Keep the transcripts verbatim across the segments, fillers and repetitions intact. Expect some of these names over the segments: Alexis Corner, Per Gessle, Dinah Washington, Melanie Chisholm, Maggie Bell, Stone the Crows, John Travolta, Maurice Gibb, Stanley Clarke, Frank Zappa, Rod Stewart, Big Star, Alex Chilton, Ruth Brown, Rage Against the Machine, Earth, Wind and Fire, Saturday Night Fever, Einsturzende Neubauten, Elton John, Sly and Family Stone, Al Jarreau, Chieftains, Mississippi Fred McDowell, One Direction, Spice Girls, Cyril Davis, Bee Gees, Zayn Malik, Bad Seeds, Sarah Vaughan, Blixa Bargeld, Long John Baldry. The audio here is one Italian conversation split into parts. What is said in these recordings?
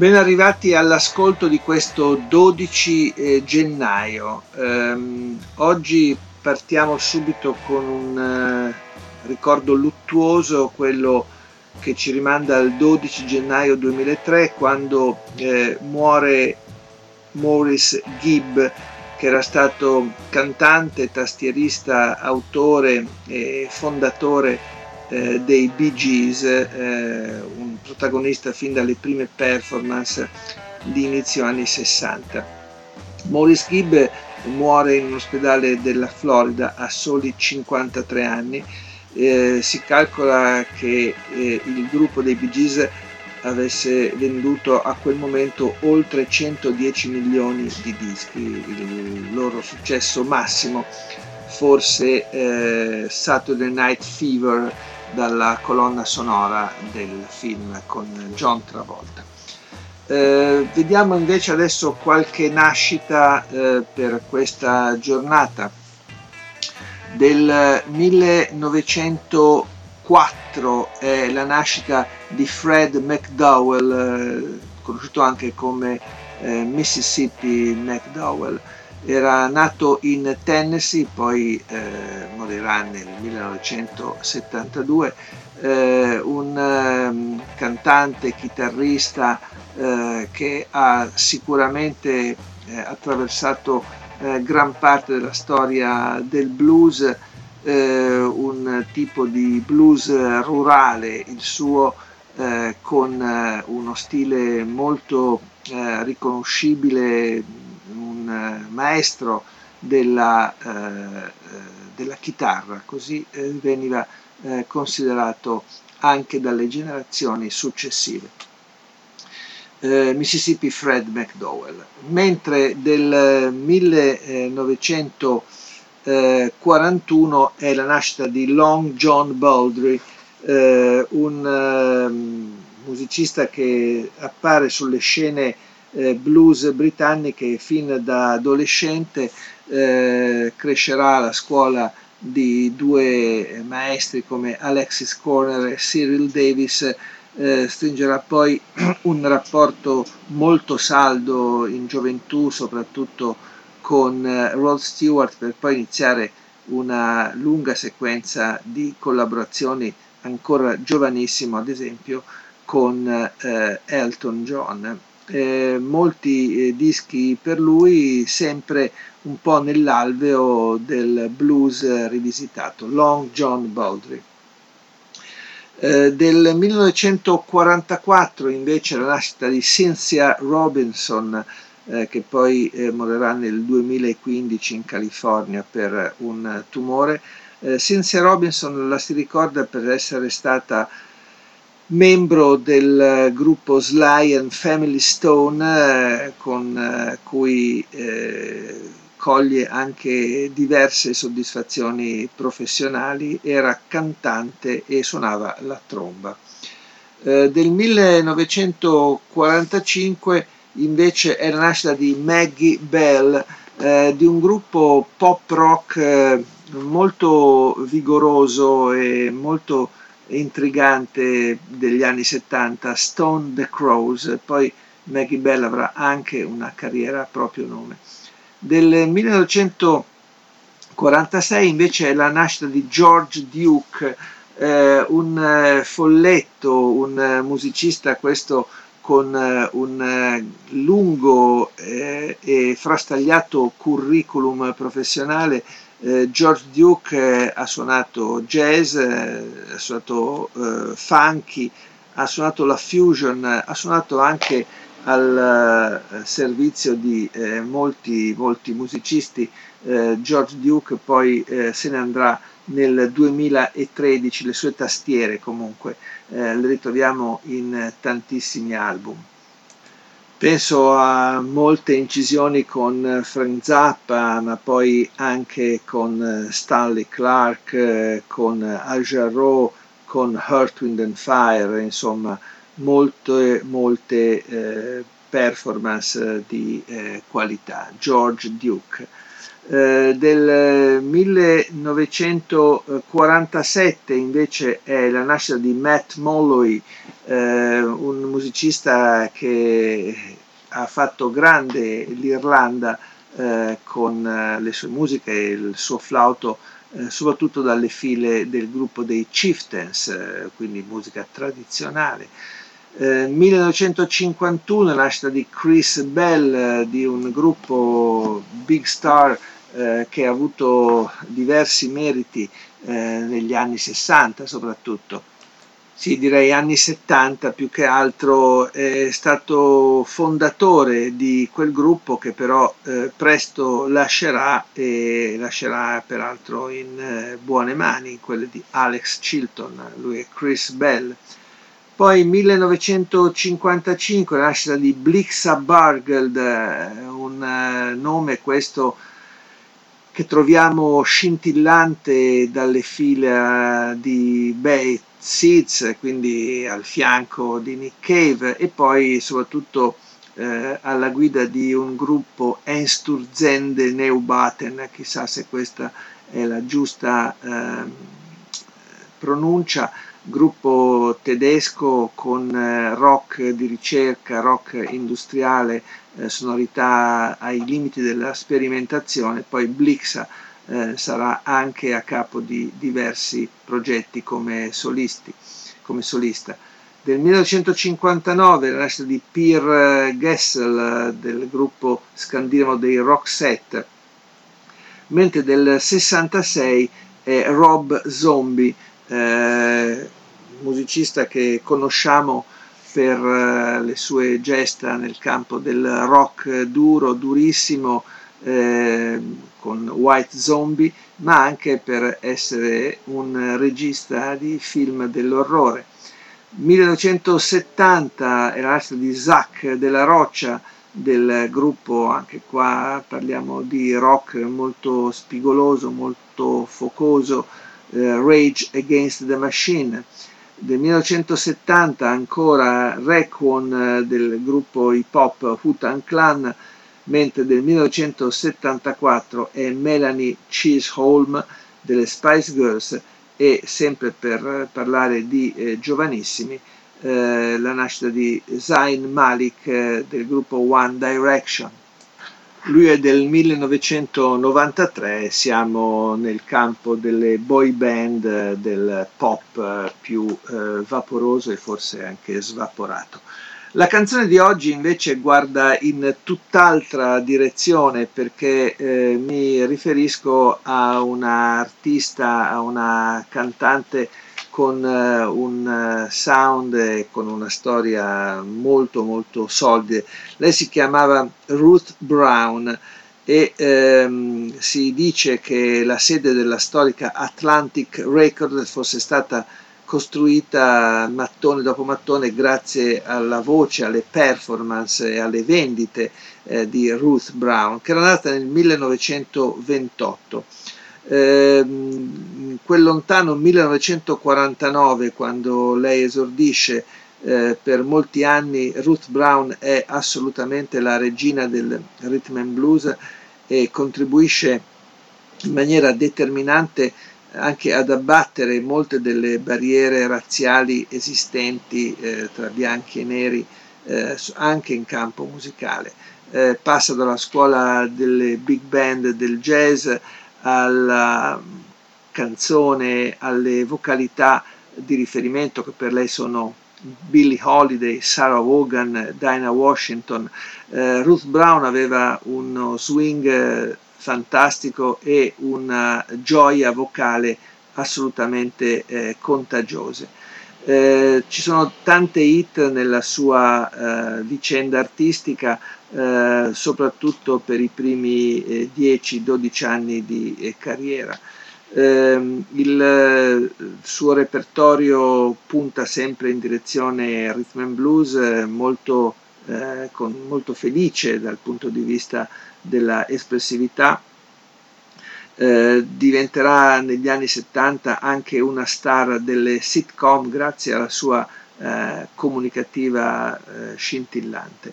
Ben arrivati all'ascolto di questo dodici eh, gennaio. Ehm, oggi partiamo subito con un eh, ricordo luttuoso, quello che ci rimanda al dodici gennaio duemilatré, quando eh, muore Maurice Gibb, che era stato cantante, tastierista, autore e fondatore Eh, dei Bee Gees, eh, un protagonista fin dalle prime performance di inizio anni sessanta. Maurice Gibb muore in un ospedale della Florida a soli cinquantatré anni. Eh, si calcola che eh, il gruppo dei Bee Gees avesse venduto a quel momento oltre centodieci milioni di dischi, il loro successo massimo forse eh, Saturday Night Fever, dalla colonna sonora del film con John Travolta. Eh, vediamo invece adesso qualche nascita eh, per questa giornata. Del millenovecentoquattro è la nascita di Fred McDowell, eh, conosciuto anche come eh, Mississippi McDowell. Era nato in Tennessee, poi eh, morirà nel millenovecentosettantadue, eh, un um, cantante, chitarrista eh, che ha sicuramente eh, attraversato eh, gran parte della storia del blues, eh, un tipo di blues rurale, il suo eh, con eh, uno stile molto eh, riconoscibile, maestro della, eh, della chitarra, così eh, veniva eh, considerato anche dalle generazioni successive. Eh, Mississippi Fred McDowell. Mentre del millenovecentoquarantuno è la nascita di Long John Baldry, eh, un eh, musicista che appare sulle scene blues britanniche fin da adolescente. Eh, crescerà alla scuola di due maestri come Alexis Corner e Cyril Davis, eh, stringerà poi un rapporto molto saldo in gioventù, soprattutto con eh, Rod Stewart, per poi iniziare una lunga sequenza di collaborazioni ancora giovanissimo, ad esempio con eh, Elton John. Eh, molti eh, dischi per lui, sempre un po' nell'alveo del blues eh, rivisitato, Long John Baldry. Eh, del millenovecentoquarantaquattro invece la nascita di Cynthia Robinson, eh, che poi eh, morirà nel duemilaquindici in California per un tumore. Eh, Cynthia Robinson la si ricorda per essere stata membro del gruppo Sly and Family Stone, eh, con eh, cui eh, coglie anche diverse soddisfazioni professionali. Era cantante e suonava la tromba. Eh, del millenovecentoquarantacinque invece è la nascita di Maggie Bell, eh, di un gruppo pop rock eh, molto vigoroso e molto intrigante degli anni settanta, Stone the Crows. Poi Maggie Bell avrà anche una carriera a proprio nome. Del millenovecentoquarantasei invece è la nascita di George Duke, eh, un eh, folletto, un eh, musicista, questo con eh, un eh, lungo eh, e frastagliato curriculum professionale. Eh, George Duke eh, ha suonato jazz, eh, ha suonato eh, funky, ha suonato la fusion, eh, ha suonato anche al eh, servizio di eh, molti, molti musicisti. eh, George Duke poi eh, se ne andrà nel duemilatredici, le sue tastiere comunque eh, le ritroviamo in tantissimi album. Penso a molte incisioni con Frank Zappa, ma poi anche con Stanley Clarke, con Al Jarreau, con Earth, Wind and Fire, insomma molte, molte eh, performance di eh, qualità. George Duke. Eh, del millenovecentoquarantasette invece è la nascita di Matt Molloy, eh, un musicista che ha fatto grande l'Irlanda eh, con le sue musiche e il suo flauto, eh, soprattutto dalle file del gruppo dei Chieftains, eh, quindi musica tradizionale. Eh, millenovecentocinquantuno nascita di Chris Bell, eh, di un gruppo Big Star eh, che ha avuto diversi meriti eh, negli anni sessanta soprattutto, sì direi anni settanta più che altro. È stato fondatore di quel gruppo che però eh, presto lascerà, e lascerà peraltro in eh, buone mani, in quelle di Alex Chilton. Lui è Chris Bell. Poi millenovecentocinquantacinque nascita di Blixa Bargeld, un nome questo che troviamo scintillante dalle file di Bad Seeds, quindi al fianco di Nick Cave, e poi soprattutto eh, alla guida di un gruppo, Einsturzende Neubauten, chissà se questa è la giusta eh, pronuncia, gruppo tedesco con rock di ricerca, rock industriale, eh, sonorità ai limiti della sperimentazione. Poi Blixa eh, sarà anche a capo di diversi progetti come, solisti, come solista. Del millenovecentocinquantanove la nascita di Per Gessle del gruppo scandinavo dei Roxette, mentre del sessantasei è Rob Zombie, eh, musicista che conosciamo per uh, le sue gesta nel campo del rock duro, durissimo, eh, con White Zombie, ma anche per essere un regista di film dell'orrore. millenovecentosettanta è la nascita di Zac della Roccia del gruppo, anche qua parliamo di rock molto spigoloso, molto focoso, eh, Rage Against the Machine. Del millenovecentosettanta ancora Requon del gruppo hip hop Wu-Tang Clan, mentre del millenovecentosettantaquattro è Melanie Chisholm delle Spice Girls. E sempre per parlare di eh, giovanissimi, eh, la nascita di Zayn Malik eh, del gruppo One Direction. Lui è del millenovecentonovantatré, siamo nel campo delle boy band, del pop più eh, vaporoso e forse anche svaporato. La canzone di oggi invece guarda in tutt'altra direzione, perché eh, mi riferisco a una artista, a una cantante con eh, un sound e con una storia molto molto solida. Lei si chiamava Ruth Brown e ehm, si dice che la sede della storica Atlantic Records fosse stata costruita mattone dopo mattone grazie alla voce, alle performance e alle vendite eh, di Ruth Brown, che era nata nel millenovecentoventotto. In quel lontano millenovecentoquarantanove, quando lei esordisce, eh, per molti anni Ruth Brown è assolutamente la regina del rhythm and blues e contribuisce in maniera determinante anche ad abbattere molte delle barriere razziali esistenti eh, tra bianchi e neri, eh, anche in campo musicale. Eh, passa dalla scuola delle big band del jazz alla canzone, alle vocalità di riferimento che per lei sono Billie Holiday, Sarah Vaughan, Dinah Washington. Eh, Ruth Brown aveva uno swing fantastico e una gioia vocale assolutamente eh, contagiose. Eh, ci sono tante hit nella sua eh, vicenda artistica, eh, soprattutto per i primi eh, dieci dodici anni di eh, carriera. Eh, il suo repertorio punta sempre in direzione rhythm and blues, molto, eh, con, molto felice dal punto di vista della espressività. Eh, diventerà negli anni settanta anche una star delle sitcom grazie alla sua eh, comunicativa eh, scintillante.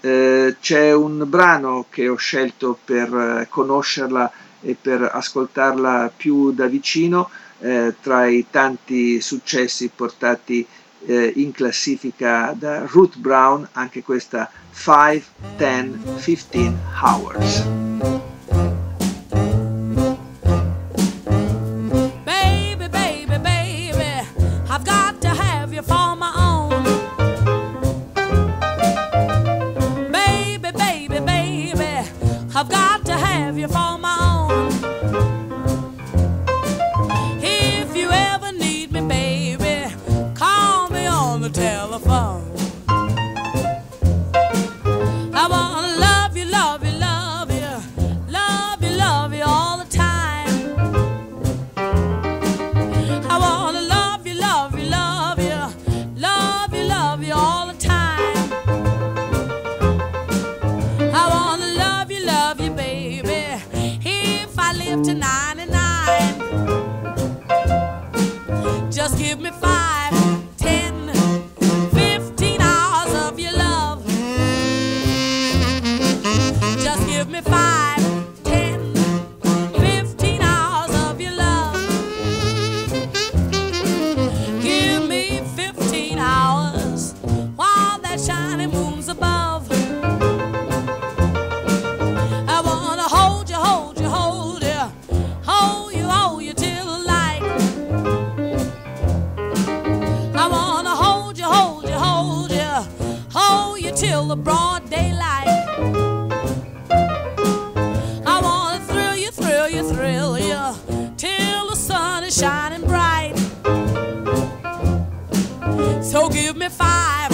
Eh, c'è un brano che ho scelto per conoscerla e per ascoltarla più da vicino, eh, tra i tanti successi portati eh, in classifica da Ruth Brown, anche questa five, ten, fifteen Hours. Baby, baby, baby, I've got to have you for my own. Baby, baby, baby, I've got to have you for my own. If you ever need me, baby, call me on the telephone. I want to love you, love you, love you, love you, love you all the time. I want to love you, love you, love you, love you, love you all the time. I want to love you, love you, baby, if I live tonight. Just give me five, ten, fifteen hours of your love. Just give me five, ten, fifteen hours of your love. Give me fifteen hours while that shining moon's above. I wanna hold you, hold you, hold you, hold you, hold you till the light. I wanna hold you, hold you, hold you, hold you till the broad daylight. I wanna thrill you, thrill you, thrill you, till the sun is shining bright. So give me five.